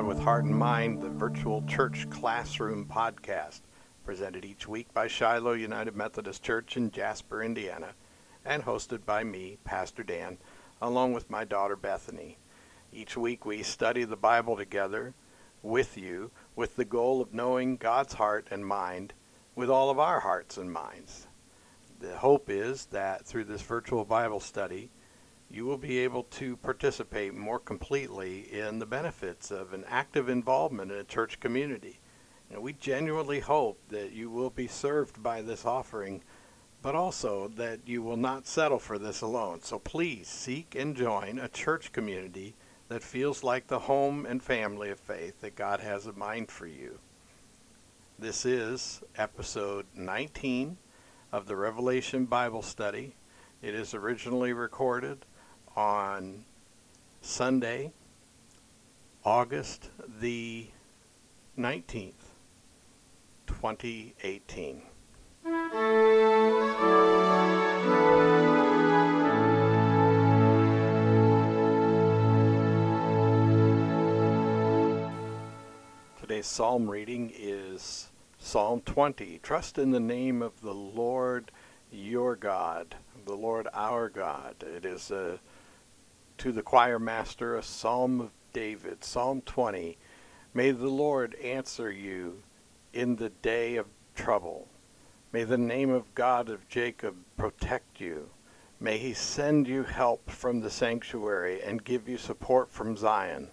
God with Heart and Mind, the virtual church classroom podcast, presented each week by Shiloh United Methodist Church in Jasper, Indiana, and hosted by me, Pastor Dan, along with my daughter Bethany. Each week we study the Bible together with you with the goal of knowing God's heart and mind with all of our hearts and minds. The hope is that through this virtual Bible study, you will be able to participate more completely in the benefits of an active involvement in a church community. And we genuinely hope that you will be served by this offering, but also that you will not settle for this alone. So please seek and join a church community that feels like the home and family of faith that God has in mind for you. This is episode 19 of the Revelation Bible Study. It is originally recorded on Sunday, August the 19th, 2018. Today's psalm reading is Psalm 20. Trust in the name of the Lord your God, the Lord our God. It is to the choir master, a psalm of David, Psalm 20. May the Lord answer you in the day of trouble. May the name of God of Jacob protect you. May he send you help from the sanctuary and give you support from Zion.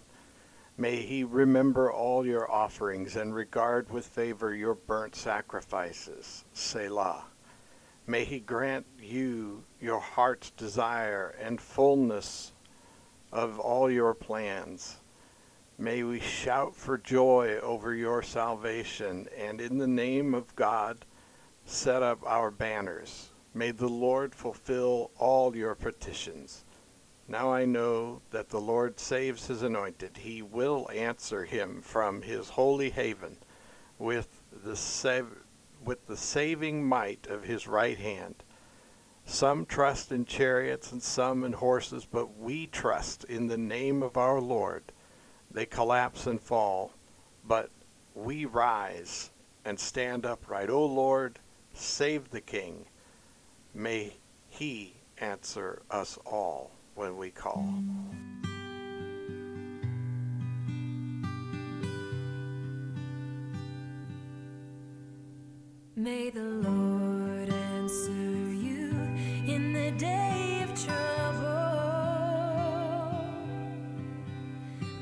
May he remember all your offerings and regard with favor your burnt sacrifices. Selah. May he grant you your heart's desire and fullness of all your plans. May we shout for joy over your salvation, and in the name of God set up our banners. May the Lord fulfill all your petitions. Now I know that the Lord saves his anointed. He will answer him from his holy haven with the saving might of his right hand. Some trust in chariots and some in horses, but we trust in the name of our Lord. They collapse and fall, but we rise and stand upright. O Lord, save the King. May he answer us all when we call. May the Lord answer you in the day of trouble.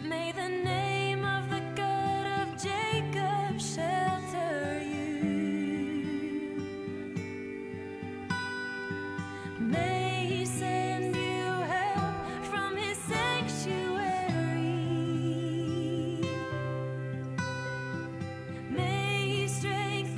May the name of the God of Jacob shelter you. May he send you help from his sanctuary. May he strengthen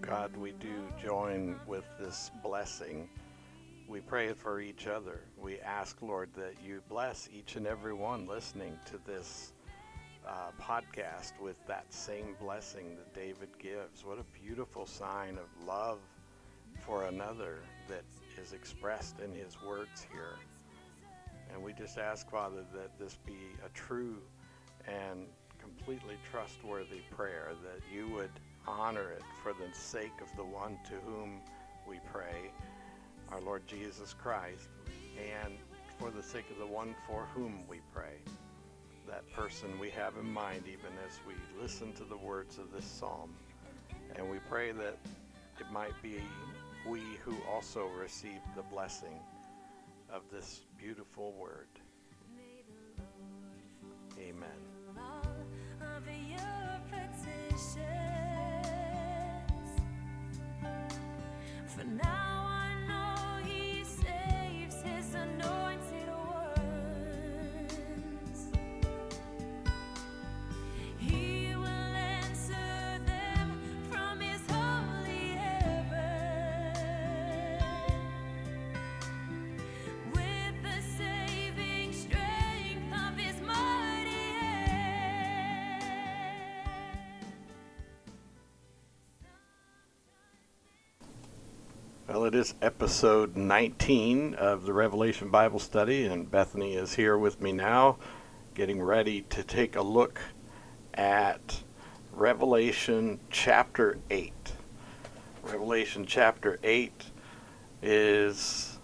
God, we do join with this blessing. We pray for each other. We ask, Lord, that you bless each and every one listening to this podcast with that same blessing that David gives. What a beautiful sign of love for another that is expressed in his words here. And we just ask, Father, that this be a true and completely trustworthy prayer, that you would honor it for the sake of the one to whom we pray, our Lord Jesus Christ, and for the sake of the one for whom we pray, that person we have in mind even as we listen to the words of this psalm. And we pray that it might be we who also receive the blessing of this beautiful word. Amen. For now I know he saves his anointed ones. He will answer them from his holy heaven with the saving strength of his mighty hand. Well, it is episode 19 of the Revelation Bible Study, and Bethany is here with me now, getting ready to take a look at Revelation chapter 8. Revelation chapter 8 is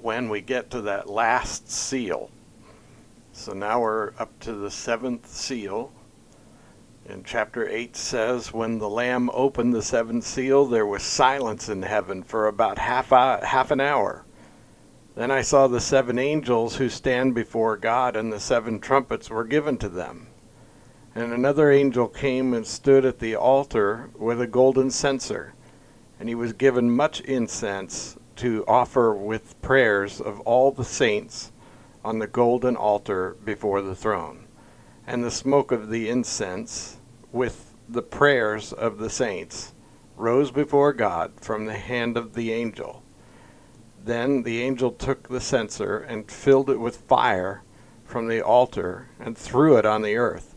when we get to that last seal. So now we're up to the seventh seal. And chapter 8 says, when the Lamb opened the seventh seal, there was silence in heaven for about half an hour. Then I saw the seven angels who stand before God, and the seven trumpets were given to them. And another angel came and stood at the altar with a golden censer, and he was given much incense to offer with prayers of all the saints on the golden altar before the throne. And the smoke of the incense with the prayers of the saints rose before God from the hand of the angel. Then the angel took the censer and filled it with fire from the altar and threw it on the earth.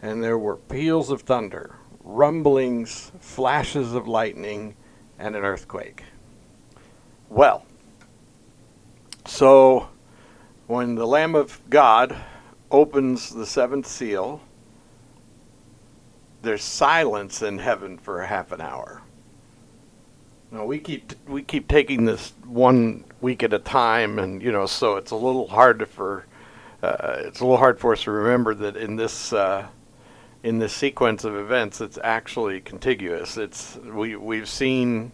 And there were peals of thunder, rumblings, flashes of lightning, and an earthquake. Well, so when the Lamb of God opens the seventh seal, there's silence in heaven for half an hour. Now we keep taking this one week at a time, and so it's a little hard for us to remember that in this sequence of events, it's actually contiguous. It's we've seen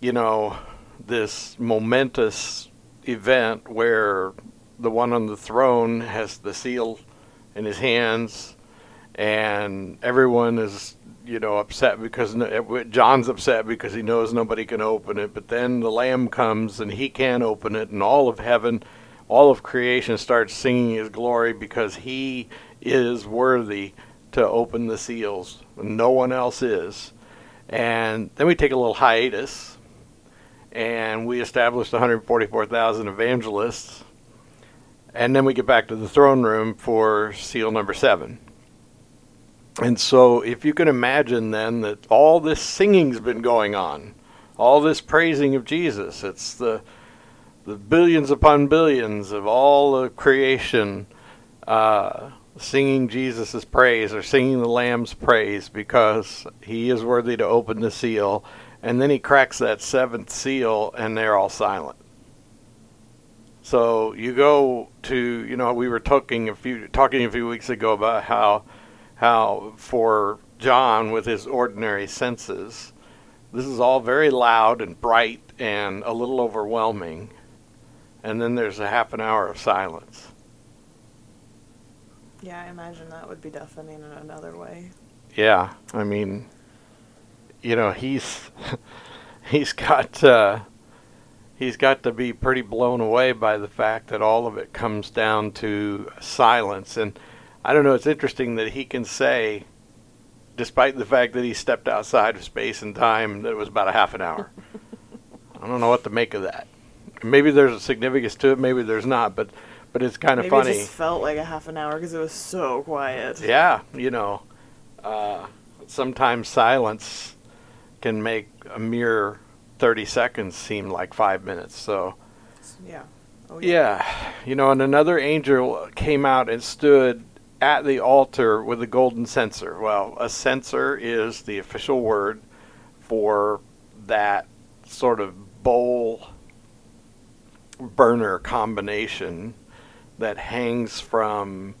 this momentous event where the one on the throne has the seal in his hands, and everyone is, upset because John's upset because he knows nobody can open it. But then the Lamb comes and he can open it, and all of heaven, all of creation starts singing his glory because he is worthy to open the seals. No one else is. And then we take a little hiatus, and we establish 144,000 evangelists. And then we get back to the throne room for seal number 7. And so if you can imagine then that all this singing's been going on, all this praising of Jesus, it's the billions upon billions of all of creation singing Jesus' praise or singing the Lamb's praise because he is worthy to open the seal. And then he cracks that seventh seal and they're all silent. So you go to, we were talking a few weeks ago about how for John with his ordinary senses, this is all very loud and bright and a little overwhelming. And then there's a half an hour of silence. Yeah, I imagine that would be deafening in another way. Yeah, I mean, he's got to be pretty blown away by the fact that all of it comes down to silence. And I don't know, it's interesting that he can say, despite the fact that he stepped outside of space and time, that it was about a half an hour. I don't know what to make of that. Maybe there's a significance to it, maybe there's not, but it's kind of funny. It just felt like a half an hour because it was so quiet. Yeah, sometimes silence can make a mere 30 seconds seemed like 5 minutes. So yeah. Oh, yeah. And another angel came out and stood at the altar with a golden censer. Well, a censer is the official word for that sort of bowl burner combination that hangs from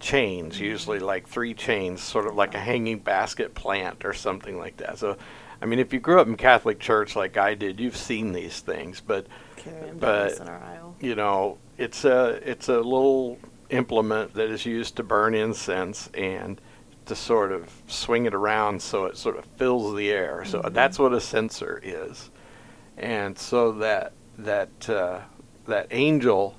chains, usually like 3 chains, sort of like a hanging basket plant or something like that. So I mean, if you grew up in Catholic church like I did, you've seen these things, but in our aisle. It's a little implement that is used to burn incense and to sort of swing it around so it sort of fills the air. Mm-hmm. So that's what a censer is, and so that angel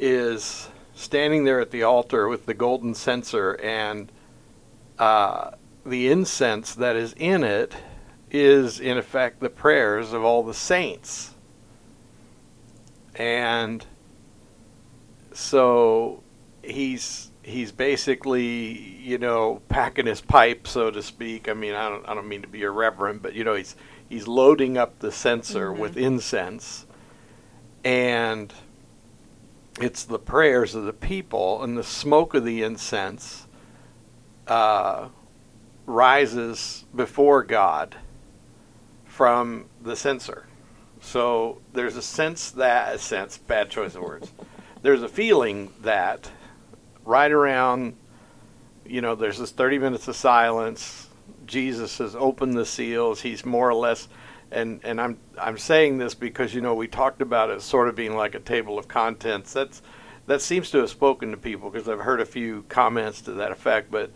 is standing there at the altar with the golden censer, and the incense that is in it is in effect the prayers of all the saints. And so he's basically packing his pipe, so to speak. I mean, I don't mean to be irreverent, but He's loading up the censer with incense, and it's the prayers of the people, and the smoke of the incense rises before God from the censer. So there's a sense, bad choice of words. There's a feeling that right around, there's this 30 minutes of silence. Jesus has opened the seals. He's more or less, and I'm saying this because, we talked about it sort of being like a table of contents. That seems to have spoken to people, because I've heard a few comments to that effect, but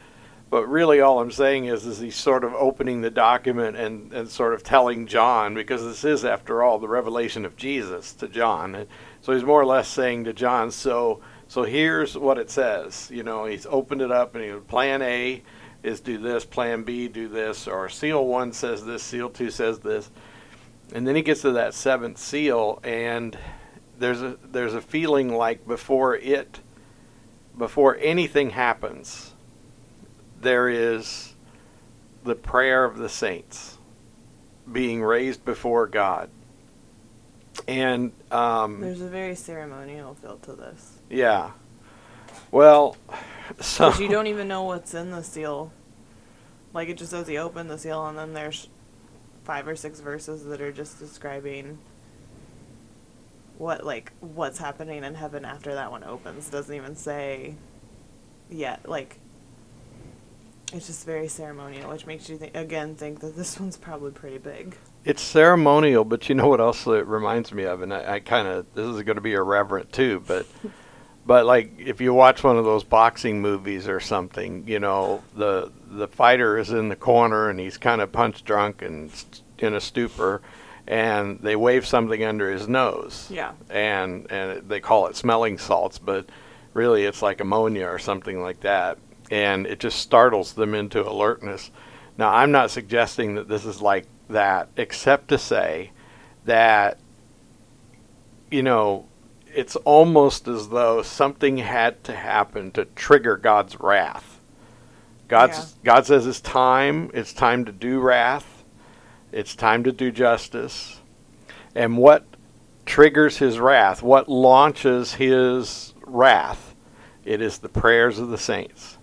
really all I'm saying is he's sort of opening the document and sort of telling John, because this is, after all, the revelation of Jesus to John. And so he's more or less saying to John, so here's what it says. He's opened it up, and plan A is do this, plan B, do this, or seal 1 says this, seal 2 says this. And then he gets to that 7th seal, and there's a feeling like before anything happens, there is the prayer of the saints being raised before God. And there's a very ceremonial feel to this. Yeah. Well, so... Because you don't even know what's in the seal. Like, it just says he opened the seal, and then there's 5 or 6 verses that are just describing what's happening in heaven after that one opens. It doesn't even say yet, it's just very ceremonial, which makes you think that this one's probably pretty big. It's ceremonial, but you know what else it reminds me of? And I kind of, this is going to be irreverent too, but... But if you watch one of those boxing movies or something, the fighter is in the corner and he's kind of punch drunk and in a stupor, and they wave something under his nose. Yeah. And they call it smelling salts, but really it's like ammonia or something like that, and it just startles them into alertness. Now, I'm not suggesting that this is like that, except to say that, it's almost as though something had to happen to trigger God's wrath. God says it's time. It's time to do wrath. It's time to do justice. And what triggers his wrath? What launches his wrath? It is the prayers of the saints.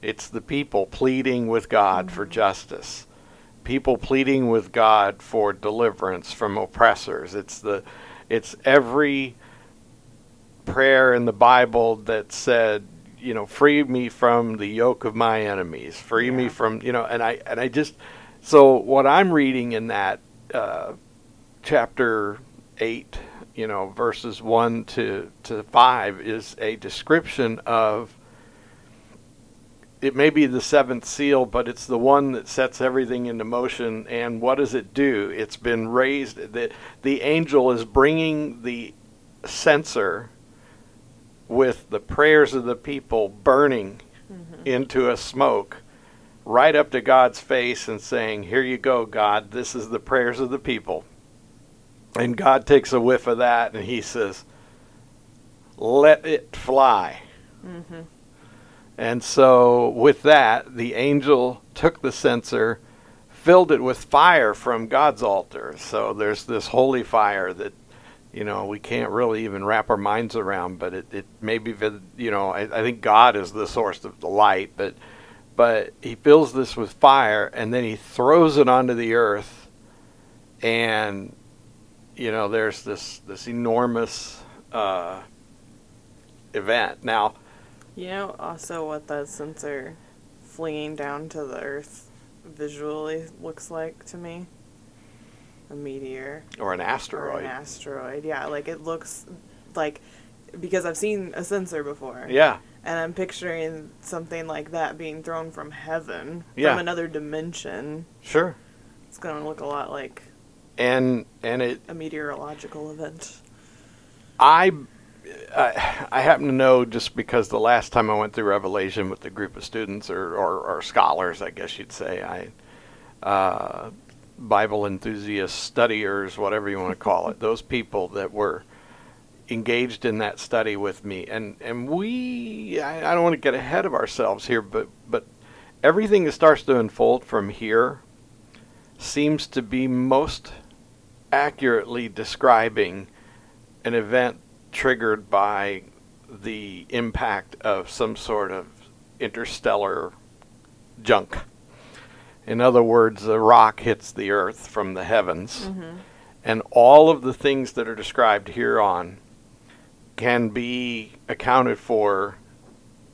It's the people pleading with God for justice. People pleading with God for deliverance from oppressors. It's every prayer in the Bible that said, free me from the yoke of my enemies, free me from, and I just, so what I'm reading in that chapter 8, verses 1 to 5 is a description of, it may be the 7th seal, but it's the one that sets everything into motion. And what does it do? It's been raised. The angel is bringing the censer with the prayers of the people burning into a smoke right up to God's face and saying, here you go, God. This is the prayers of the people. And God takes a whiff of that, and he says, let it fly. Mm-hmm. And so with that, the angel took the censer, filled it with fire from God's altar. So there's this holy fire that, we can't really even wrap our minds around, but it may be, I think God is the source of the light, but he fills this with fire, and then he throws it onto the earth. And, there's this enormous event. Now, also what that censer flinging down to the earth visually looks like to me? A meteor. Or an asteroid. Yeah. It looks like, because I've seen a censer before. Yeah. And I'm picturing something like that being thrown from heaven, from another dimension. Sure. It's going to look a lot like a meteorological event. I happen to know, just because the last time I went through Revelation with a group of students or scholars, I guess you'd say, Bible enthusiasts, studiers, whatever you want to call it, those people that were engaged in that study with me. And we, I don't want to get ahead of ourselves here, but everything that starts to unfold from here seems to be most accurately describing an event triggered by the impact of some sort of interstellar junk. In other words, a rock hits the earth from the heavens, mm-hmm. and all of the things that are described hereon can be accounted for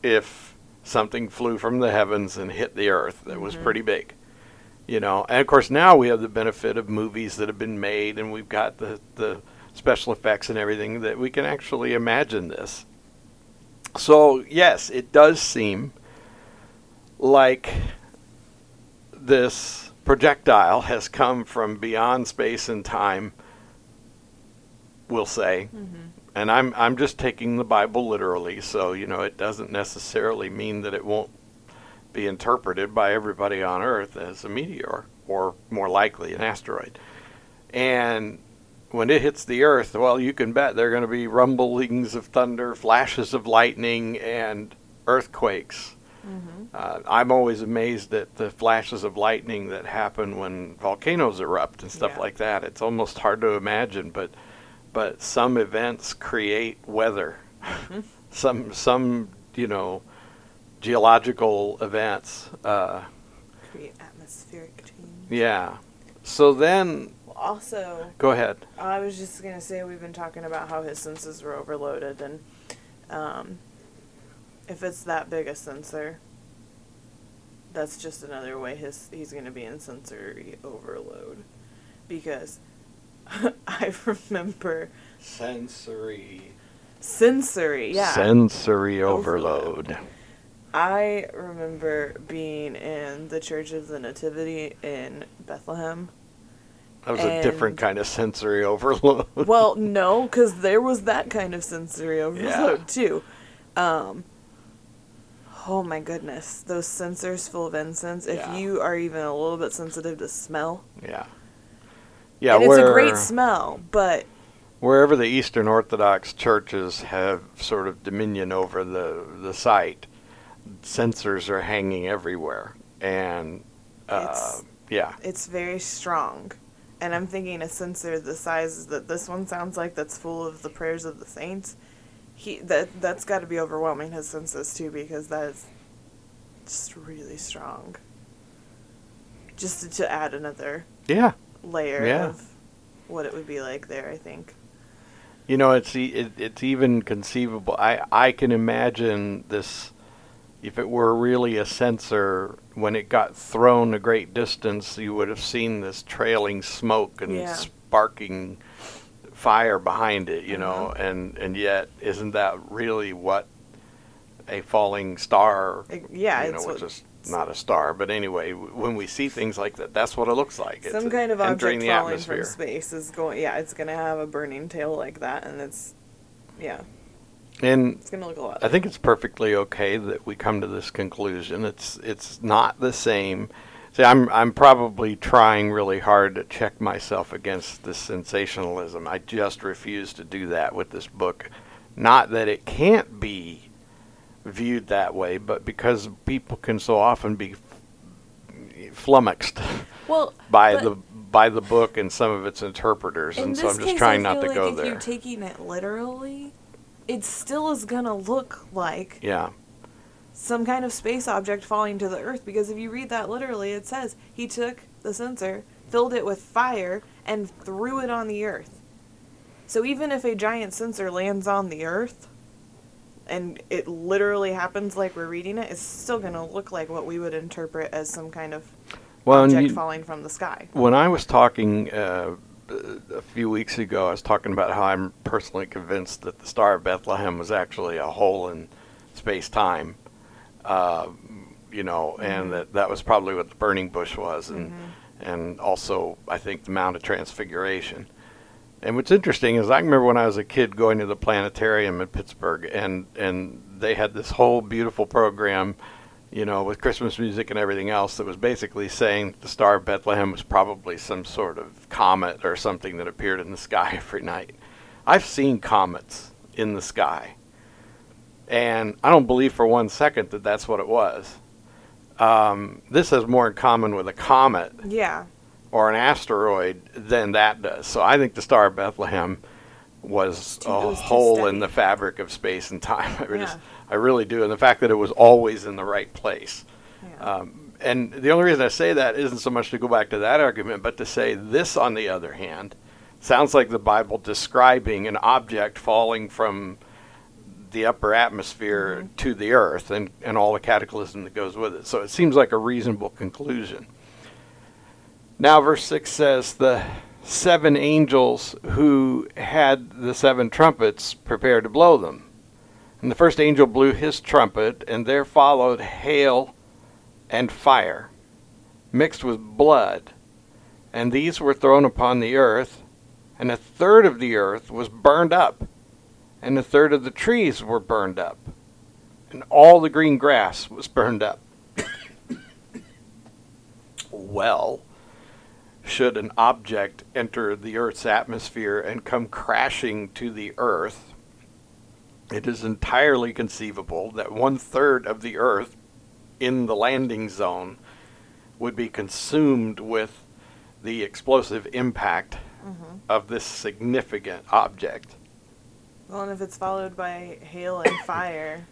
if something flew from the heavens and hit the earth that mm-hmm. was pretty big. You know, and of course now we have the benefit of movies that have been made, and we've got the special effects and everything that we can actually imagine this. So yes, it does seem like this projectile has come from beyond space and time, we'll say. Mm-hmm. And I'm just taking the Bible literally, so you know it doesn't necessarily mean that it won't be interpreted by everybody on Earth as a meteor, or more likely an asteroid. And when it hits the Earth, well, you can bet there are going to be rumblings of thunder, flashes of lightning, and earthquakes. Mm-hmm. I'm always amazed at the flashes of lightning that happen when volcanoes erupt and stuff like that. It's almost hard to imagine, but some events create weather. Mm-hmm. some you know, geological events create atmospheric change. Yeah. So then also, go ahead. I was just going to say, we've been talking about how his senses were overloaded, and if it's that big a sensor, that's just another way he's going to be in sensory overload. Because I remember... Sensory, yeah. Sensory overload. I remember being in the Church of the Nativity in Bethlehem. That was a different kind of sensory overload. Well, no, because there was that kind of sensory overload, too. Oh, my goodness. Those sensors full of incense, if you are even a little bit sensitive to smell. Yeah. Yeah, and it's a great smell, but... Wherever the Eastern Orthodox churches have sort of dominion over the site, sensors are hanging everywhere. And, it's very strong. And I'm thinking a censer the size that this one sounds like, that's full of the prayers of the saints, that's got to be overwhelming his senses too, because that's just really strong. Just to add another layer of what it would be like there, I think. You know, it's even conceivable. I can imagine this, if it were really a censer, when it got thrown a great distance, you would have seen this trailing smoke and sparking fire behind it, you know, and yet isn't that really what a falling star, which is not a star, but anyway, when we see things like that, that's what it looks like. Some kind of object falling from space is going, it's going to have a burning tail like that, and it's, And it's gonna look a lot. I think it's perfectly okay that we come to this conclusion. It's not the same. See, I'm probably trying really hard to check myself against this sensationalism. I just refuse to do that with this book. Not that it can't be viewed that way, but because people can so often be flummoxed by the book and some of its interpreters. And so I'm just trying not to go there. If you're taking it literally, it still is going to look like some kind of space object falling to the earth, because if you read that literally, it says he took the censer, filled it with fire, and threw it on the earth. So even if a giant censer lands on the earth and it literally happens like we're reading it, it's still going to look like what we would interpret as some kind of object falling from the sky. When I was talking... a few weeks ago, I was talking about how I'm personally convinced that the Star of Bethlehem was actually a hole in space-time, mm-hmm. and that was probably what the burning bush was, and mm-hmm. and also, I think, the Mount of Transfiguration. And what's interesting is I remember when I was a kid going to the planetarium in Pittsburgh, and they had this whole beautiful program, you know, with Christmas music and everything else, that was basically saying that the Star of Bethlehem was probably some sort of comet or something that appeared in the sky every night. I've seen comets in the sky, and I don't believe for one second that that's what it was. This has more in common with a comet or an asteroid than that does. So I think the Star of Bethlehem was a hole in the fabric of space and time. I really do. And the fact that it was always in the right place. Yeah. And the only reason I say that isn't so much to go back to that argument, but to say this, on the other hand, sounds like the Bible describing an object falling from the upper atmosphere mm-hmm. to the earth and all the cataclysm that goes with it. So it seems like a reasonable conclusion. Now verse 6 says, the seven angels who had the seven trumpets prepared to blow them. And the first angel blew his trumpet, and there followed hail and fire mixed with blood, and these were thrown upon the earth, and a third of the earth was burned up, and a third of the trees were burned up, and all the green grass was burned up. Well, should an object enter the earth's atmosphere and come crashing to the earth, it is entirely conceivable that one third of the earth in the landing zone would be consumed with the explosive impact mm-hmm. of this significant object. Well, and if it's followed by hail and fire,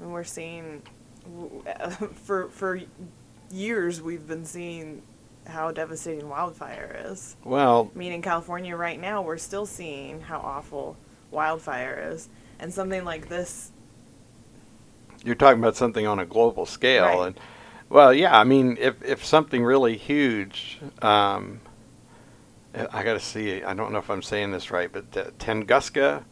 and we're seeing, for years we've been seeing how devastating wildfire is. Well, I mean, in California right now, we're still seeing how awful wildfire is, and something like this. You're talking about something on a global scale. Right. And well, yeah, I mean, if something really huge, I got to see, I don't know if I'm saying this right, but Tunguska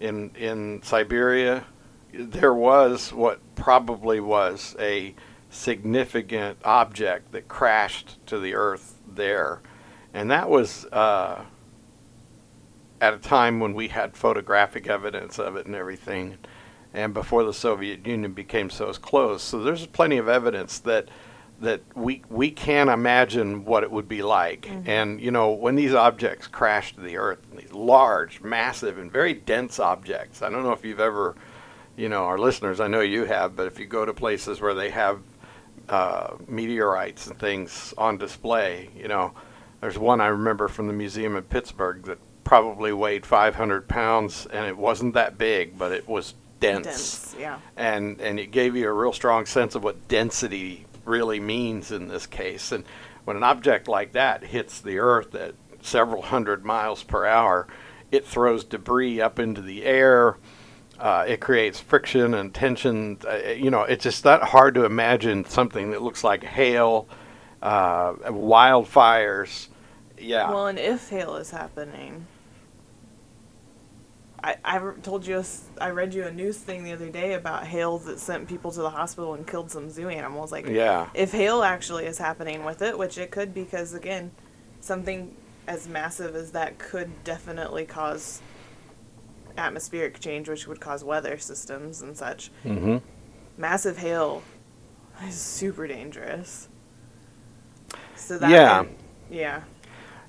in Siberia, there was what probably was a significant object that crashed to the earth there. And that was at a time when we had photographic evidence of it and everything, and before the Soviet Union became so close. So there's plenty of evidence that we can imagine what it would be like. Mm-hmm. And, you know, when these objects crash to the earth, these large, massive, and very dense objects, I don't know if you've ever, you know, our listeners, I know you have, but if you go to places where they have meteorites and things on display, you know, there's one I remember from the museum in Pittsburgh that probably weighed 500 pounds, and it wasn't that big, but it was dense, yeah, and it gave you a real strong sense of what density really means in this case. And when an object like that hits the earth at several hundred miles per hour, it throws debris up into the air. It creates friction and tension. You know, it's just not hard to imagine something that looks like hail, wildfires. Yeah. Well, and if hail is happening. I told you, I read you a news thing the other day about hail that sent people to the hospital and killed some zoo animals. Like, yeah. If hail actually is happening with it, which it could, because, again, something as massive as that could definitely cause atmospheric change, which would cause weather systems and such. Mm-hmm. Massive hail is super dangerous. So that yeah.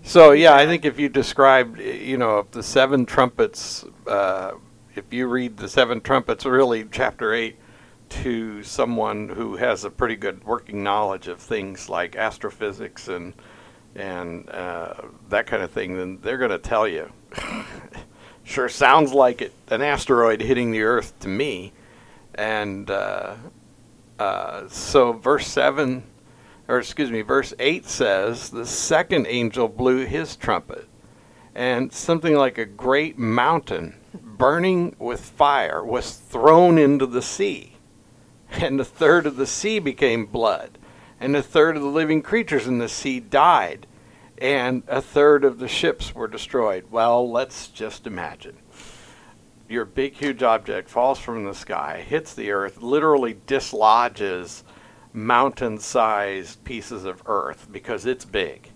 So, yeah, I think if you described, you know, the seven trumpets, if you read the seven trumpets, really, chapter 8, to someone who has a pretty good working knowledge of things like astrophysics and that kind of thing, then they're going to tell you. Sure sounds like it, an asteroid hitting the earth to me. And so verse 8 says, the second angel blew his trumpet, and something like a great mountain burning with fire was thrown into the sea, and a third of the sea became blood, and a third of the living creatures in the sea died, and a third of the ships were destroyed. Well, let's just imagine. Your big, huge object falls from the sky, hits the earth, literally dislodges mountain-sized pieces of earth because it's big,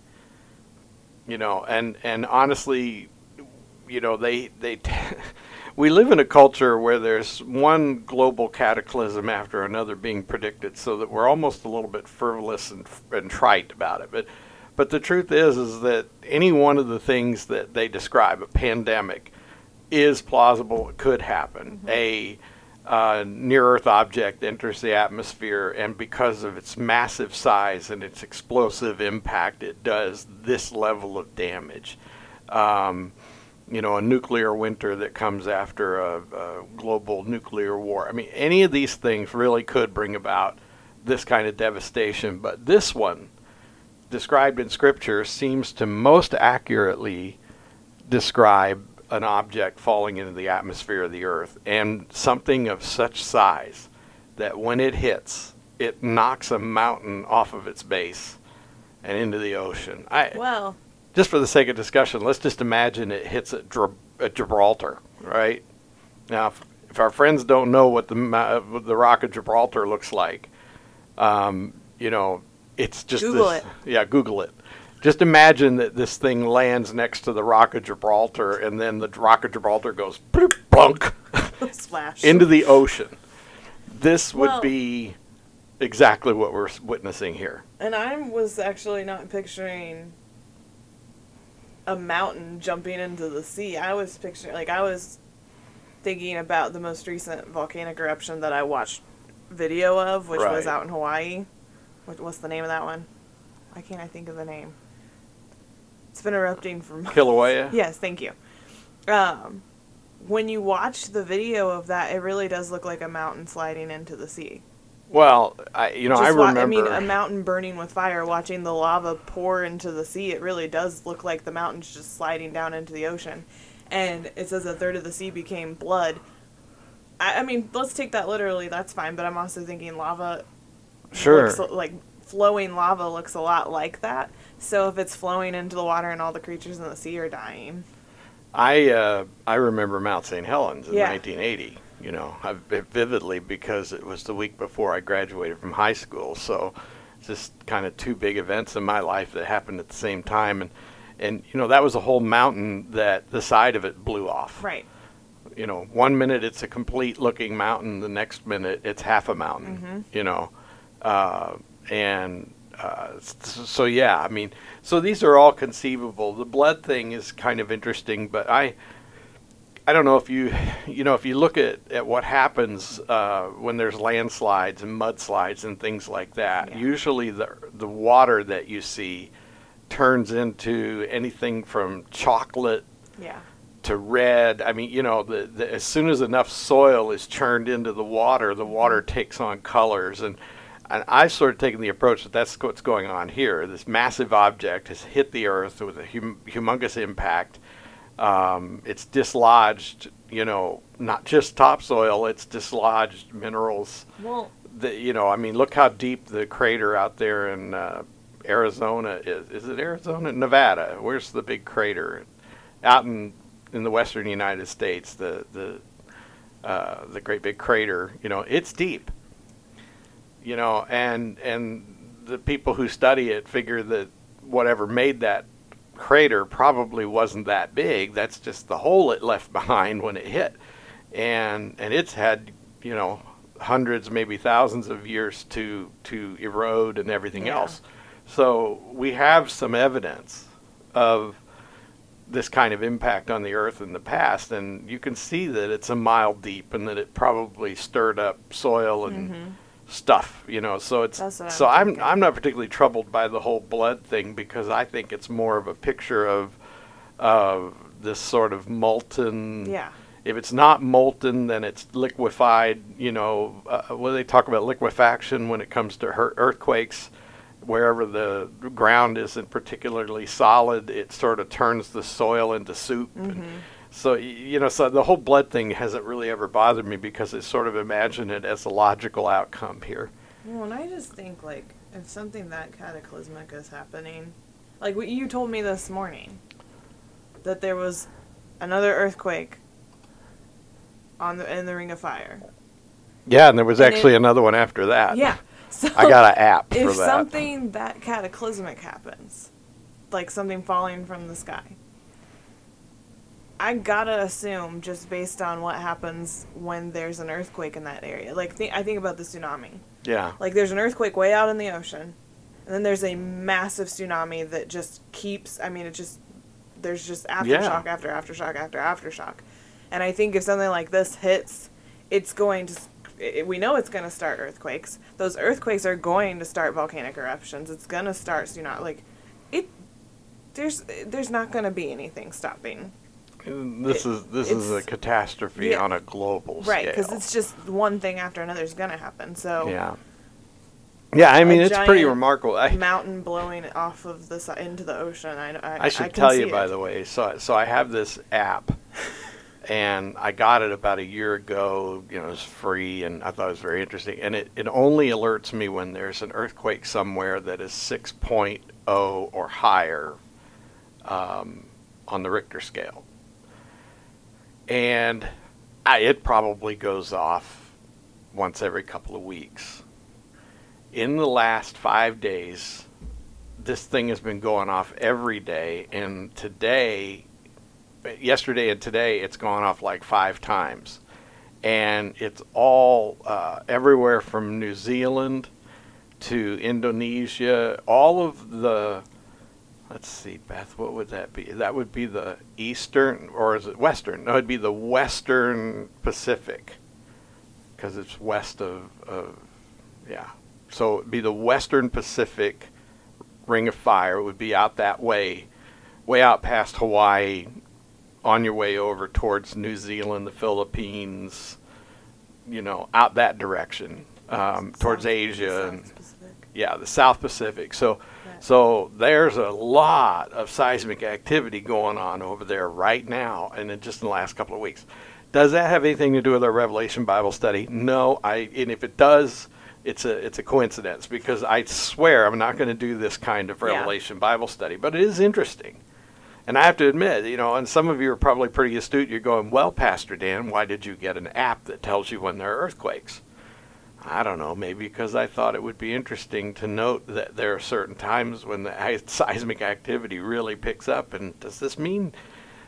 you know. And honestly, you know, we live in a culture where there's one global cataclysm after another being predicted, so that we're almost a little bit frivolous and trite about it. But the truth is that any one of the things that they describe, a pandemic, is plausible. It could happen. Mm-hmm. near-Earth object enters the atmosphere, and because of its massive size and its explosive impact, it does this level of damage. You know, a nuclear winter that comes after a global nuclear war. I mean, any of these things really could bring about this kind of devastation, but this one, described in Scripture, seems to most accurately describe an object falling into the atmosphere of the earth, and something of such size that when it hits, it knocks a mountain off of its base and into the ocean. Well, just for the sake of discussion, let's just imagine it hits at Gibraltar, right? Now, if our friends don't know what the Rock of Gibraltar looks like, you know, it's just Google this. Yeah, Google it. Just imagine that this thing lands next to the Rock of Gibraltar, and then the Rock of Gibraltar goes plunk splash into the ocean. This would be exactly what we're witnessing here. And I was actually not picturing a mountain jumping into the sea. I was picturing, like, I was thinking about the most recent volcanic eruption that I watched video of, which was out in Hawaii. What's the name of that one? Why can't I think of the name? It's been erupting for months. Kilauea? Yes, thank you. When you watch the video of that, it really does look like a mountain sliding into the sea. Well, I remember... I mean, a mountain burning with fire, watching the lava pour into the sea, it really does look like the mountain's just sliding down into the ocean. And it says a third of the sea became blood. I mean, let's take that literally, that's fine, but I'm also thinking lava... Sure. Looks like... Flowing lava looks a lot like that. So if it's flowing into the water and all the creatures in the sea are dying. I remember Mount St. Helens in 1980, you know, vividly, because it was the week before I graduated from high school. So just kind of two big events in my life that happened at the same time. And you know, that was a whole mountain that the side of it blew off. Right. You know, 1 minute it's a complete looking mountain. The next minute it's half a mountain, you know. So these are all conceivable. The blood thing is kind of interesting, but I don't know if you look at what happens when there's landslides and mudslides and things like that. Yeah. Usually the water that you see turns into anything from chocolate to red. I mean, you know, as soon as enough soil is churned into the water takes on colors. And I've sort of taken the approach that's what's going on here. This massive object has hit the Earth with a humongous impact. It's dislodged, you know, not just topsoil, it's dislodged minerals. Well, look how deep the crater out there in Arizona is. Is it Arizona? Nevada. Where's the big crater? Out in the western United States, the great big crater, you know, it's deep. You know, and the people who study it figure that whatever made that crater probably wasn't that big. That's just the hole it left behind when it hit. And it's had, you know, hundreds, maybe thousands of years to erode and everything else. So we have some evidence of this kind of impact on the earth in the past, and you can see that it's a mile deep and that it probably stirred up soil and stuff, you know, so it's I'm not particularly troubled by the whole blood thing, because I think it's more of a picture of this sort of molten. Yeah. If it's not molten, then it's liquefied. You know, they talk about liquefaction when it comes to earthquakes, wherever the ground isn't particularly solid, it sort of turns the soil into soup. And, so, you know, so the whole blood thing hasn't really ever bothered me, because I sort of imagine it as a logical outcome here. Well, and I just think, like, if something that cataclysmic is happening, like what you told me this morning, that there was another earthquake in the Ring of Fire. Yeah, and there was another one after that. Yeah. So I got an app for that. If something that cataclysmic happens, like something falling from the sky, I gotta assume, just based on what happens when there's an earthquake in that area. Like, I think about the tsunami. Yeah. Like, there's an earthquake way out in the ocean, and then there's a massive tsunami that just keeps, I mean, it just, there's just aftershock after aftershock after aftershock. And I think if something like this hits, it's going to, we know it's going to start earthquakes. Those earthquakes are going to start volcanic eruptions. It's going to start, so you're not like, it, there's not going to be anything stopping. This is a catastrophe on a global scale. Right, because it's just one thing after another is going to happen. So yeah, I mean, it's pretty remarkable. Mountain blowing off of the into the ocean. I should tell you, by the way. So I have this app, and I got it about a year ago. You know, it's free, and I thought it was very interesting. And it only alerts me when there's an earthquake somewhere that is 6.0 or higher on the Richter scale. And it probably goes off once every couple of weeks. In the last 5 days, this thing has been going off every day. And today, yesterday and today, it's gone off like 5 times. And it's all everywhere from New Zealand to Indonesia. all of the... Let's see, Beth, what would that be? That would be the eastern, or is it western? No, it'd be the western Pacific, because it's west of, yeah. So it'd be the western Pacific Ring of Fire. It would be out that way, way out past Hawaii, on your way over towards New Zealand, the Philippines, you know, out that direction, towards Asia. And, yeah, the South Pacific. So there's a lot of seismic activity going on over there right now, and just in the last couple of weeks. Does that have anything to do with our Revelation Bible study? No. And if it does, it's a coincidence, because I swear I'm not going to do this kind of Revelation Bible study. But it is interesting. And I have to admit, you know, and some of you are probably pretty astute. You're going, well, Pastor Dan, why did you get an app that tells you when there are earthquakes? I don't know, maybe because I thought it would be interesting to note that there are certain times when the seismic activity really picks up. And does this mean...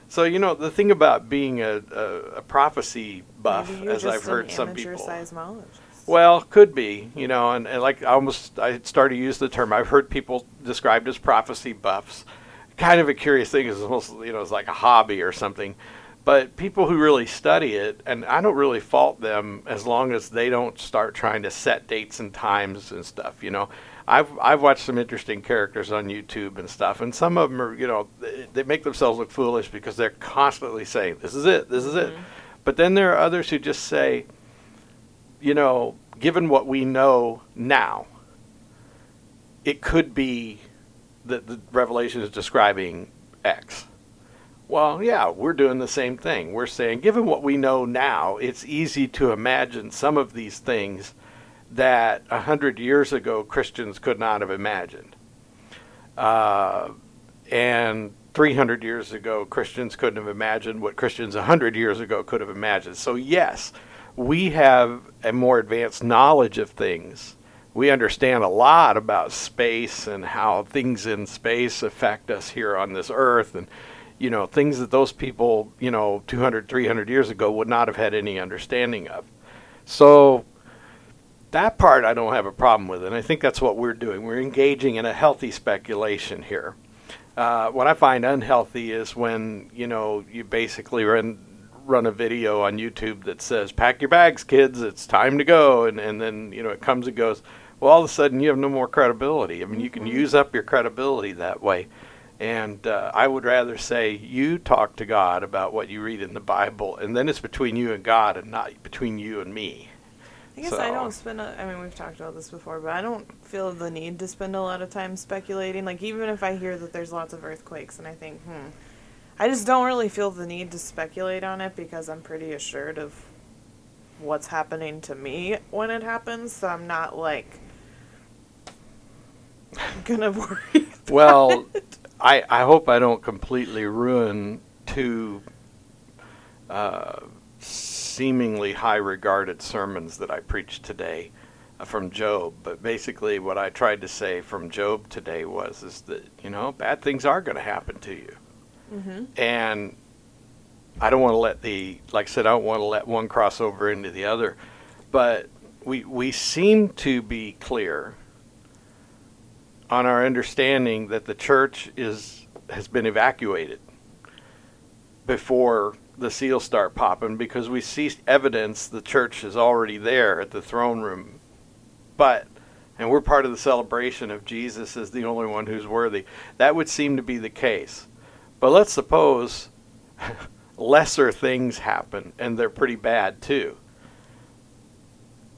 So, you know, the thing about being a prophecy buff, as I've heard some people... Maybe you're just an amateur seismologist. Well, could be, you know, and like I started to use the term. I've heard people described as prophecy buffs. Kind of a curious thing, is almost, you know, it's like a hobby or something. But people who really study it, and I don't really fault them as long as they don't start trying to set dates and times and stuff, you know. I've watched some interesting characters on YouTube and stuff, and some of them are, you know, they make themselves look foolish because they're constantly saying, this is it, this is it. But then there are others who just say, you know, given what we know now, it could be that the Revelation is describing X. Well, yeah, we're doing the same thing. We're saying, given what we know now, it's easy to imagine some of these things that 100 years ago Christians could not have imagined. And 300 years ago, Christians couldn't have imagined what Christians 100 years ago could have imagined. So yes, we have a more advanced knowledge of things. We understand a lot about space and how things in space affect us here on this earth, and you know, things that those people, you know, 200, 300 years ago would not have had any understanding of. So that part I don't have a problem with, and I think that's what we're doing. We're engaging in a healthy speculation here. What I find unhealthy is when, you know, you basically run a video on YouTube that says, pack your bags, kids, it's time to go, and then, you know, it comes and goes. Well, all of a sudden you have no more credibility. I mean, you can use up your credibility that way. And I would rather say you talk to God about what you read in the Bible, and then it's between you and God and not between you and me. I guess I don't spend I mean, we've talked about this before, but I don't feel the need to spend a lot of time speculating. Like, even if I hear that there's lots of earthquakes and I think, I just don't really feel the need to speculate on it because I'm pretty assured of what's happening to me when it happens, so I'm not, like, gonna worry about it. I hope I don't completely ruin two seemingly high-regarded sermons that I preached today from Job. But basically what I tried to say from Job today is that, you know, bad things are going to happen to you. And I don't want to let I don't want to let one cross over into the other. But we seem to be clear on our understanding that the church has been evacuated. before the seals start popping, because we see evidence the church is already there at the throne room. But, and we're part of the celebration of Jesus as the only one who's worthy. That would seem to be the case. But let's suppose lesser things happen, and they're pretty bad too.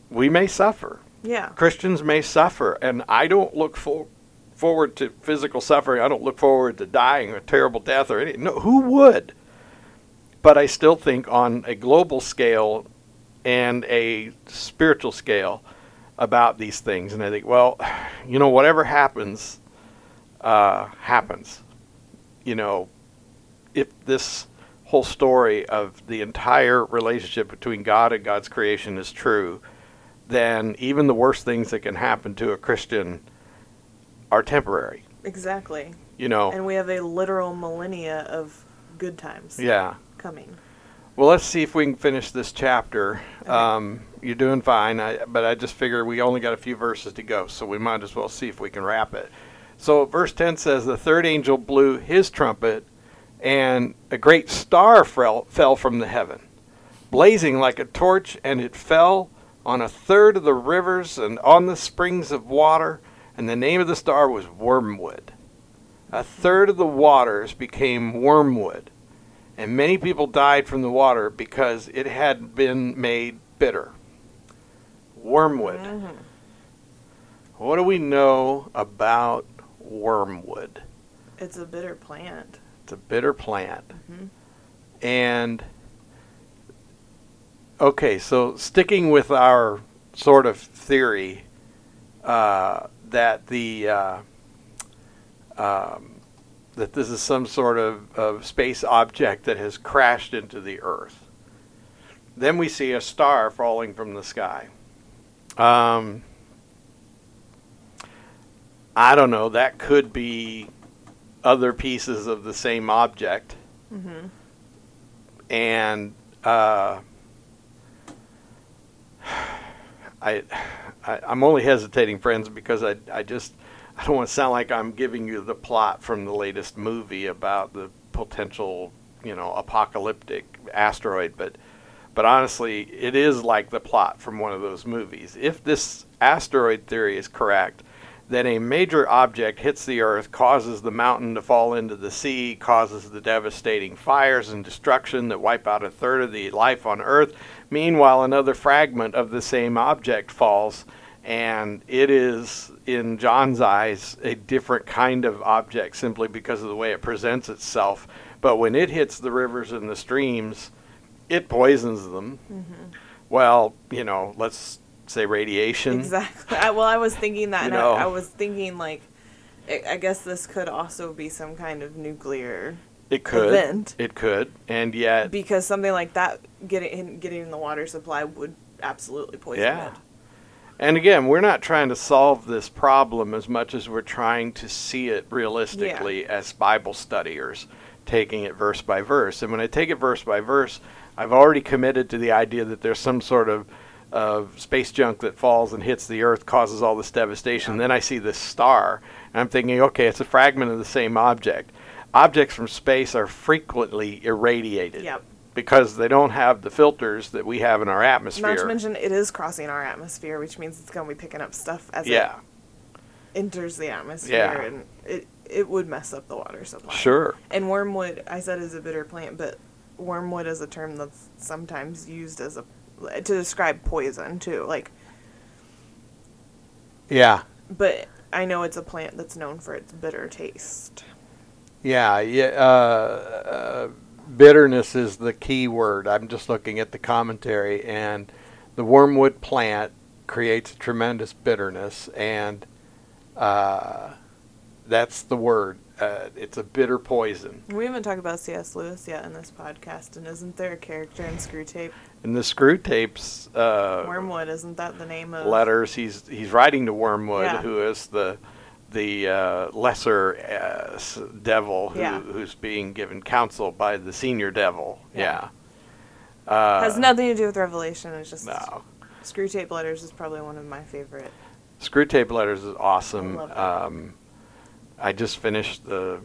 We may suffer. Yeah. Christians may suffer, and I don't look forward to physical suffering. I don't look forward to dying a terrible death or anything. No, who would? But I still think on a global scale and a spiritual scale about these things. And I think, well, you know, whatever happens, happens. You know, if this whole story of the entire relationship between God and God's creation is true, then even the worst things that can happen to a Christian are temporary. Exactly. You know. And we have a literal millennia of good times. Yeah. Coming. Well, let's see if we can finish this chapter. Okay. You're doing fine, but I just figure we only got a few verses to go, so we might as well see if we can wrap it. So verse 10 says, the third angel blew his trumpet, and a great star fell from the heaven, blazing like a torch, and it fell on a third of the rivers and on the springs of water, and the name of the star was Wormwood. A third of the waters became wormwood, and many people died from the water because it had been made bitter. Wormwood. Mm-hmm. What do we know about wormwood? It's a bitter plant. It's a bitter plant. Mm-hmm. And, okay, so sticking with our sort of theory that the that this is some sort of space object that has crashed into the Earth. Then we see a star falling from the sky. I don't know. That could be other pieces of the same object. Mm-hmm. And I'm only hesitating, friends, because I don't want to sound like I'm giving you the plot from the latest movie about the potential, you know, apocalyptic asteroid, but honestly, it is like the plot from one of those movies. If this asteroid theory is correct, then a major object hits the Earth, causes the mountain to fall into the sea, causes the devastating fires and destruction that wipe out a third of the life on Earth. Meanwhile, another fragment of the same object falls, and it is, in John's eyes, a different kind of object simply because of the way it presents itself. But when it hits the rivers and the streams, it poisons them. Mm-hmm. Well, you know, let's say radiation. Exactly. I was thinking that, and I was thinking, like, I guess this could also be some kind of nuclear event. It could, and yet... Because something like that, getting in the water supply would absolutely poison it. And again, we're not trying to solve this problem as much as we're trying to see it realistically as Bible studiers, taking it verse by verse. And when I take it verse by verse, I've already committed to the idea that there's some sort of space junk that falls and hits the Earth, causes all this devastation. Then I see this star, and I'm thinking, okay, it's a fragment of the same object. Objects from space are frequently irradiated. Yep. Because they don't have the filters that we have in our atmosphere. Not to mention, it is crossing our atmosphere, which means it's going to be picking up stuff as it enters the atmosphere, and it would mess up the water supply. Sure. And wormwood, I said, is a bitter plant, but wormwood is a term that's sometimes used as to describe poison too. Like. Yeah. But I know it's a plant that's known for its bitter taste. Yeah. Yeah. Bitterness is the key word. I'm just looking at the commentary, and the wormwood plant creates tremendous bitterness, and that's the word. It's a bitter poison. We haven't talked about C.S. Lewis yet in this podcast, and isn't there a character in Screwtape? In the Screwtape's Wormwood, isn't that the name of letters? He's writing to Wormwood, who is the lesser devil who's being given counsel by the senior devil. Yeah. Has nothing to do with Revelation. It's just Screwtape Letters is probably one of my favorite. Screwtape Letters is awesome. I just finished the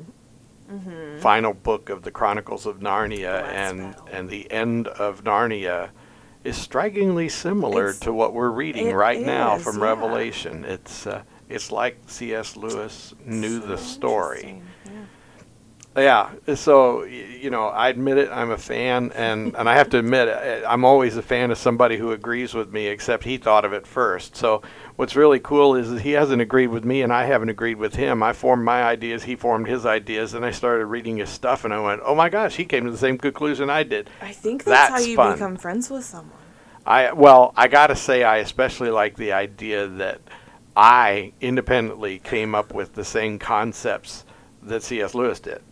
mm-hmm. final book of the Chronicles of Narnia and the end of Narnia is strikingly similar to what we're reading now from Revelation. It's like C.S. Lewis knew the story. Yeah, so, you know, I admit it, I'm a fan, and I have to admit, I'm always a fan of somebody who agrees with me, except he thought of it first. So what's really cool is that he hasn't agreed with me, and I haven't agreed with him. I formed my ideas, he formed his ideas, and I started reading his stuff, and I went, oh my gosh, he came to the same conclusion I did. I think that's how you become friends with someone. I got to say, I especially like the idea that I independently came up with the same concepts that C.S. Lewis did.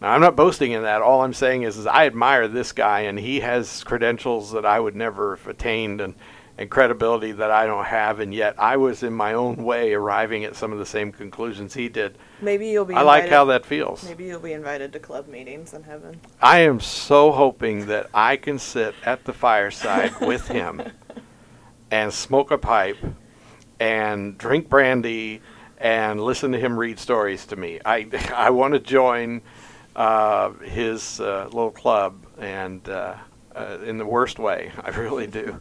Now, I'm not boasting in that. All I'm saying is I admire this guy, and he has credentials that I would never have attained and credibility that I don't have, and yet I was in my own way arriving at some of the same conclusions he did. Maybe you'll be invited. I like how that feels. Maybe you'll be invited to club meetings in heaven. I am so hoping that I can sit at the fireside with him and smoke a pipe and drink brandy and listen to him read stories to me. I want to join his little club, and in the worst way, I really do.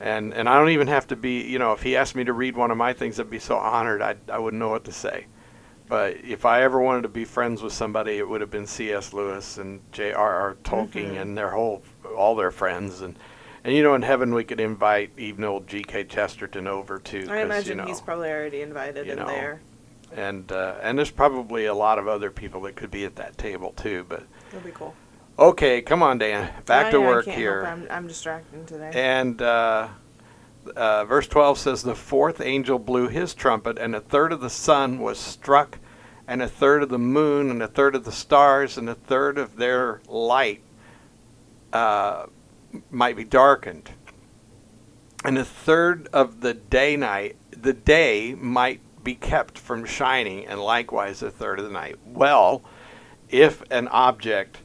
And I don't even have to be, you know, if he asked me to read one of my things, I'd be so honored, I wouldn't know what to say. But if I ever wanted to be friends with somebody, it would have been C.S. Lewis and J.R.R. Tolkien mm-hmm. and all their friends. And, you know, in heaven we could invite even old G.K. Chesterton over, too. I imagine he's probably already invited in there. And there's probably a lot of other people that could be at that table too, but it'll be cool. Okay, come on, Dan, back to work here. I'm distracting today. And verse 12 says, "The fourth angel blew his trumpet, and a third of the sun was struck, and a third of the moon, and a third of the stars, and a third of their light might be darkened, and a third of the day might be kept from shining, and likewise a third of the night." Well, if an object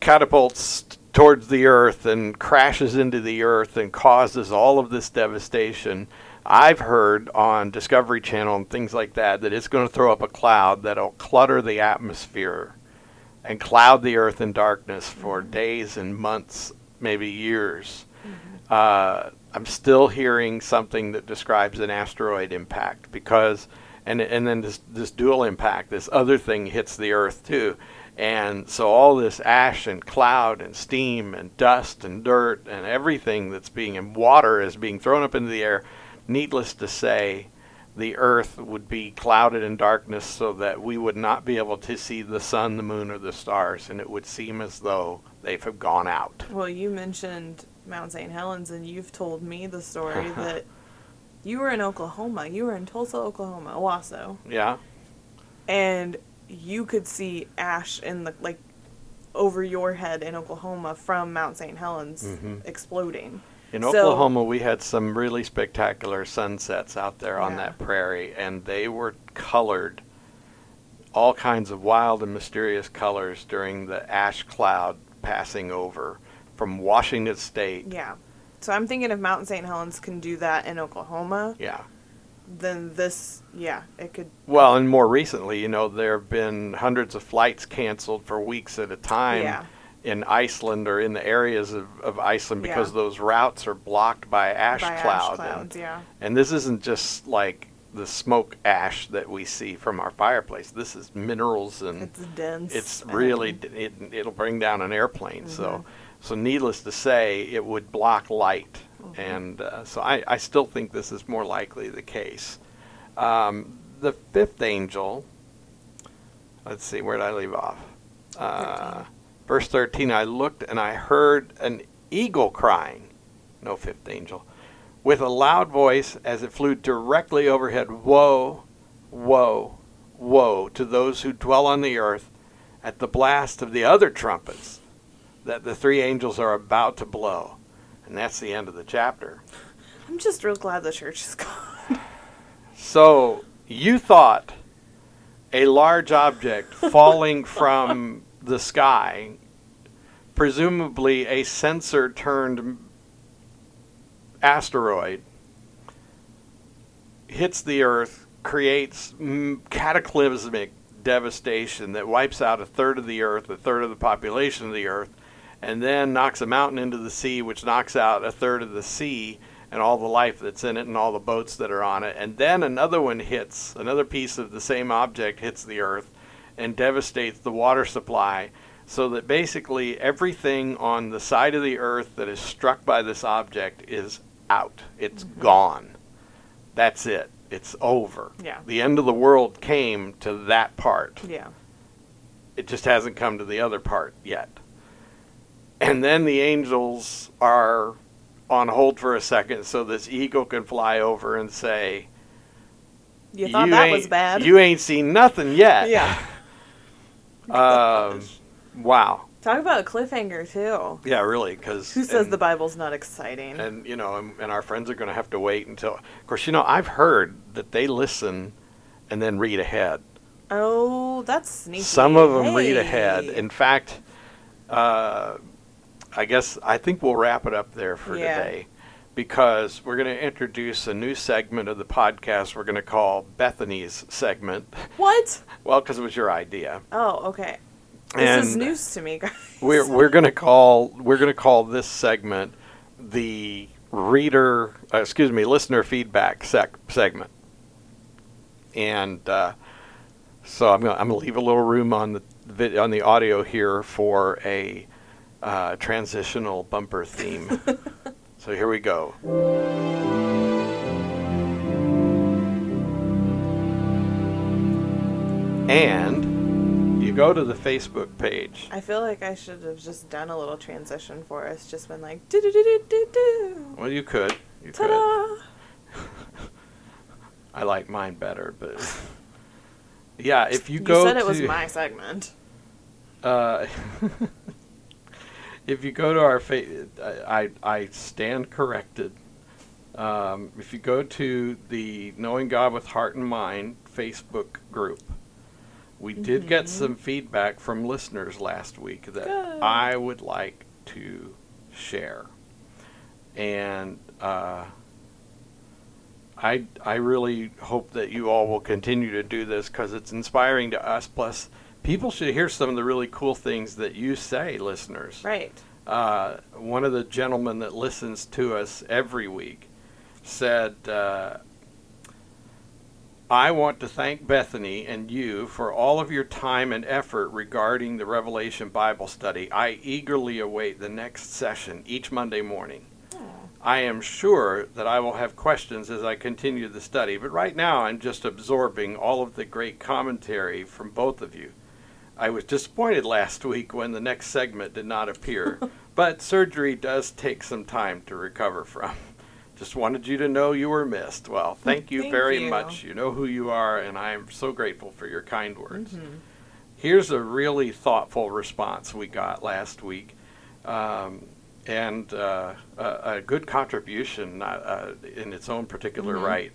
catapults towards the earth and crashes into the earth and causes all of this devastation, I've heard on Discovery Channel and things like that it's going to throw up a cloud that'll clutter the atmosphere and cloud the earth in darkness for days and months, maybe years. I'm still hearing something that describes an asteroid impact, because, and then this dual impact, this other thing hits the earth too. And so all this ash and cloud and steam and dust and dirt and everything that's and water is being thrown up into the air. Needless to say, the earth would be clouded in darkness so that we would not be able to see the sun, the moon, or the stars. And it would seem as though they have gone out. Well, you mentioned Mount St. Helens, and you've told me the story that you were in Oklahoma. You were in Tulsa, Oklahoma, Owasso. Yeah. And you could see ash in the over your head in Oklahoma from Mount St. Helens mm-hmm. exploding. In Oklahoma, we had some really spectacular sunsets out there on that prairie, and they were colored all kinds of wild and mysterious colors during the ash cloud passing over from Washington State. Yeah. So I'm thinking if Mount St. Helens can do that in Oklahoma, then this, it could. Well, and more recently, you know, there have been hundreds of flights canceled for weeks at a time in Iceland or in the areas of Iceland because those routes are blocked by ash clouds. And this isn't just like the smoke ash that we see from our fireplace. This is minerals, and it's dense. It's really, it'll bring down an airplane, mm-hmm. So needless to say, it would block light. Mm-hmm. And so I still think this is more likely the case. The fifth angel, let's see, where did I leave off? Verse 13, "I looked and I heard an eagle crying," no fifth angel, "with a loud voice as it flew directly overhead, 'Woe, woe, woe to those who dwell on the earth at the blast of the other trumpets that the three angels are about to blow.'" And that's the end of the chapter. I'm just real glad the church is gone. So you thought a large object falling from the sky, presumably a sensor-turned asteroid, hits the earth, creates cataclysmic devastation that wipes out a third of the earth, a third of the population of the earth, and then knocks a mountain into the sea, which knocks out a third of the sea and all the life that's in it and all the boats that are on it. And then another one hits, another piece of the same object hits the earth and devastates the water supply, so that basically everything on the side of the earth that is struck by this object is out. It's gone. That's it. It's over. Yeah. The end of the world came to that part. Yeah. It just hasn't come to the other part yet. And then the angels are on hold for a second so this eagle can fly over and say, you thought that was bad. You ain't seen nothing yet. Yeah. Wow. Talk about a cliffhanger, too. Yeah, really, because... Who says the Bible's not exciting? And, you know, and our friends are going to have to wait until... Of course, you know, I've heard that they listen and then read ahead. Oh, that's sneaky. Some of them read ahead. In fact, I think we'll wrap it up there for today, because we're going to introduce a new segment of the podcast we're going to call Bethany's segment. What? Well, because it was your idea. Oh, okay. This is news to me, guys. We're gonna call this segment the listener feedback segment, and so I'm gonna leave a little room on the audio here for a transitional bumper theme. So here we go. And go to the Facebook page. I feel like I should have just done a little transition for us. Just been like, do do do do do do. Well, you could. You Ta-da! Could. I like mine better, but yeah, if you go, you said it was my segment. If you go to our I stand corrected. If you go to the Knowing God with Heart and Mind Facebook group. We did get some feedback from listeners last week that I would like to share. And I really hope that you all will continue to do this, because it's inspiring to us. Plus, people should hear some of the really cool things that you say, listeners. Right. One of the gentlemen that listens to us every week said... I want to thank Bethany and you for all of your time and effort regarding the Revelation Bible Study. I eagerly await the next session each Monday morning. Aww. I am sure that I will have questions as I continue the study, but right now I'm just absorbing all of the great commentary from both of you. I was disappointed last week when the next segment did not appear, but surgery does take some time to recover from. Just wanted you to know you were missed. Well, thank you very much. You know who you are, and I am so grateful for your kind words. Mm-hmm. Here's a really thoughtful response we got last week, and a good contribution in its own particular right.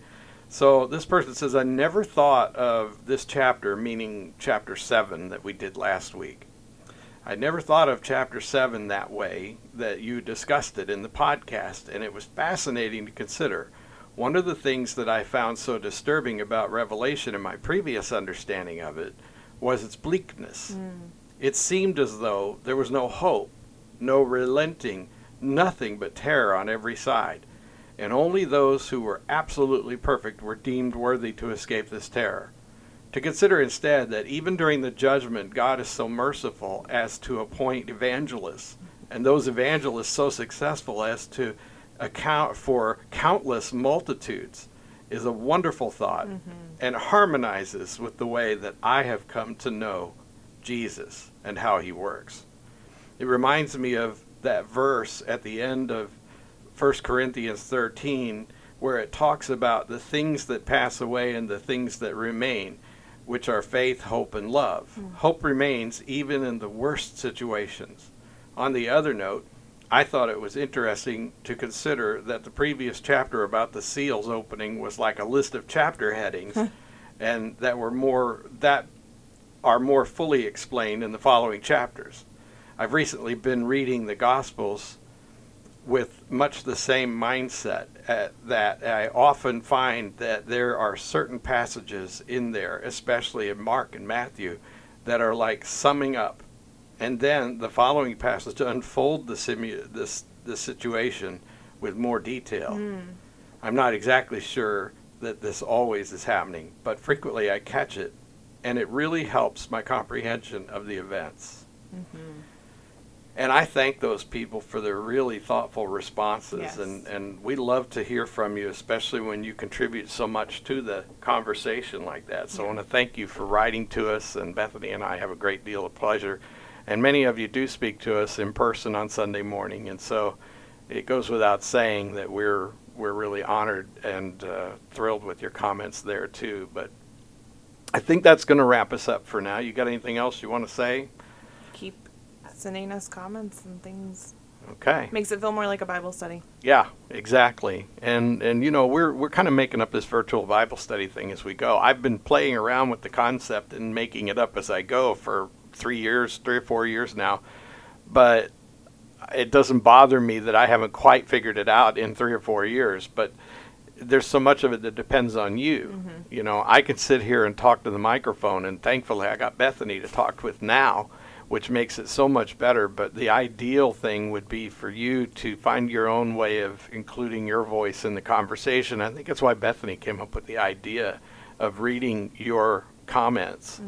So this person says, I never thought of this chapter, meaning chapter 7 that we did last week. I never thought of Chapter 7 that way, that you discussed it in the podcast, and it was fascinating to consider. One of the things that I found so disturbing about Revelation in my previous understanding of it was its bleakness. Mm. It seemed as though there was no hope, no relenting, nothing but terror on every side, and only those who were absolutely perfect were deemed worthy to escape this terror. To consider instead that even during the judgment, God is so merciful as to appoint evangelists, and those evangelists so successful as to account for countless multitudes, is a wonderful thought, and harmonizes with the way that I have come to know Jesus and how he works. It reminds me of that verse at the end of First Corinthians 13, where it talks about the things that pass away and the things that remain, which are faith, hope, and love. Mm. Hope remains even in the worst situations. On the other note, I thought it was interesting to consider that the previous chapter about the seals opening was like a list of chapter headings, and that are more fully explained in the following chapters. I've recently been reading the Gospels with much the same mindset, that I often find that there are certain passages in there, especially in Mark and Matthew, that are like summing up, and then the following passage to unfold the situation with more detail. I'm not exactly sure that this always is happening, but frequently I catch it, and it really helps my comprehension of the events. Mm-hmm. And I thank those people for their really thoughtful responses. Yes. And we love to hear from you, especially when you contribute so much to the conversation like that. So I want to thank you for writing to us, and Bethany and I have a great deal of pleasure. And many of you do speak to us in person on Sunday morning, and so it goes without saying that we're really honored and thrilled with your comments there too. But I think that's going to wrap us up for now. You got anything else you want to say? Sending us comments and things. Okay. Makes it feel more like a Bible study. Yeah, exactly. And you know, we're kind of making up this virtual Bible study thing as we go. I've been playing around with the concept and making it up as I go for 3 or 4 years now. But it doesn't bother me that I haven't quite figured it out in 3 or 4 years. But there's so much of it that depends on you. Mm-hmm. You know, I can sit here and talk to the microphone, and thankfully I got Bethany to talk with now, which makes it so much better. But the ideal thing would be for you to find your own way of including your voice in the conversation. I think that's why Bethany came up with the idea of reading your comments,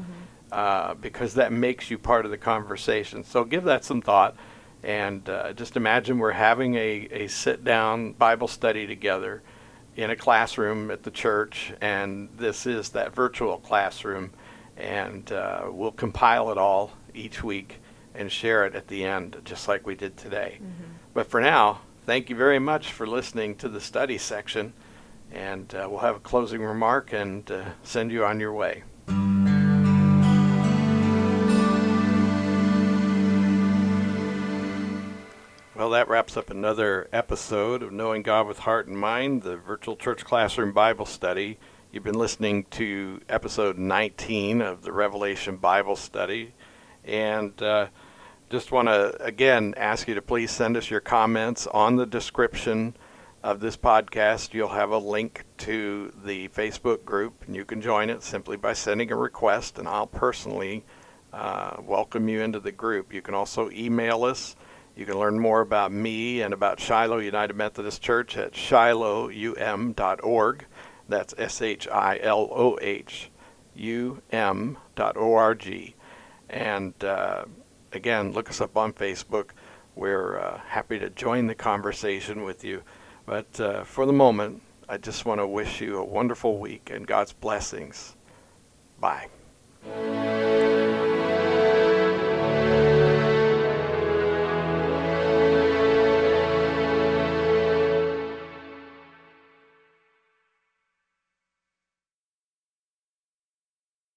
because that makes you part of the conversation. So give that some thought, and just imagine we're having a sit-down Bible study together in a classroom at the church, and this is that virtual classroom, and we'll compile it all each week and share it at the end, just like we did today. But for now, thank you very much for listening to the study section, and we'll have a closing remark and send you on your way. Well, that wraps up another episode of Knowing God with Heart and Mind, the virtual church classroom Bible study. You've been listening to episode 19 of the Revelation Bible Study. And just want to, again, ask you to please send us your comments. On the description of this podcast, you'll have a link to the Facebook group, and you can join it simply by sending a request, and I'll personally welcome you into the group. You can also email us. You can learn more about me and about Shiloh United Methodist Church at shilohum.org. That's shilohum.org. And again, look us up on Facebook. We're happy to join the conversation with you. But for the moment, I just want to wish you a wonderful week and God's blessings. Bye.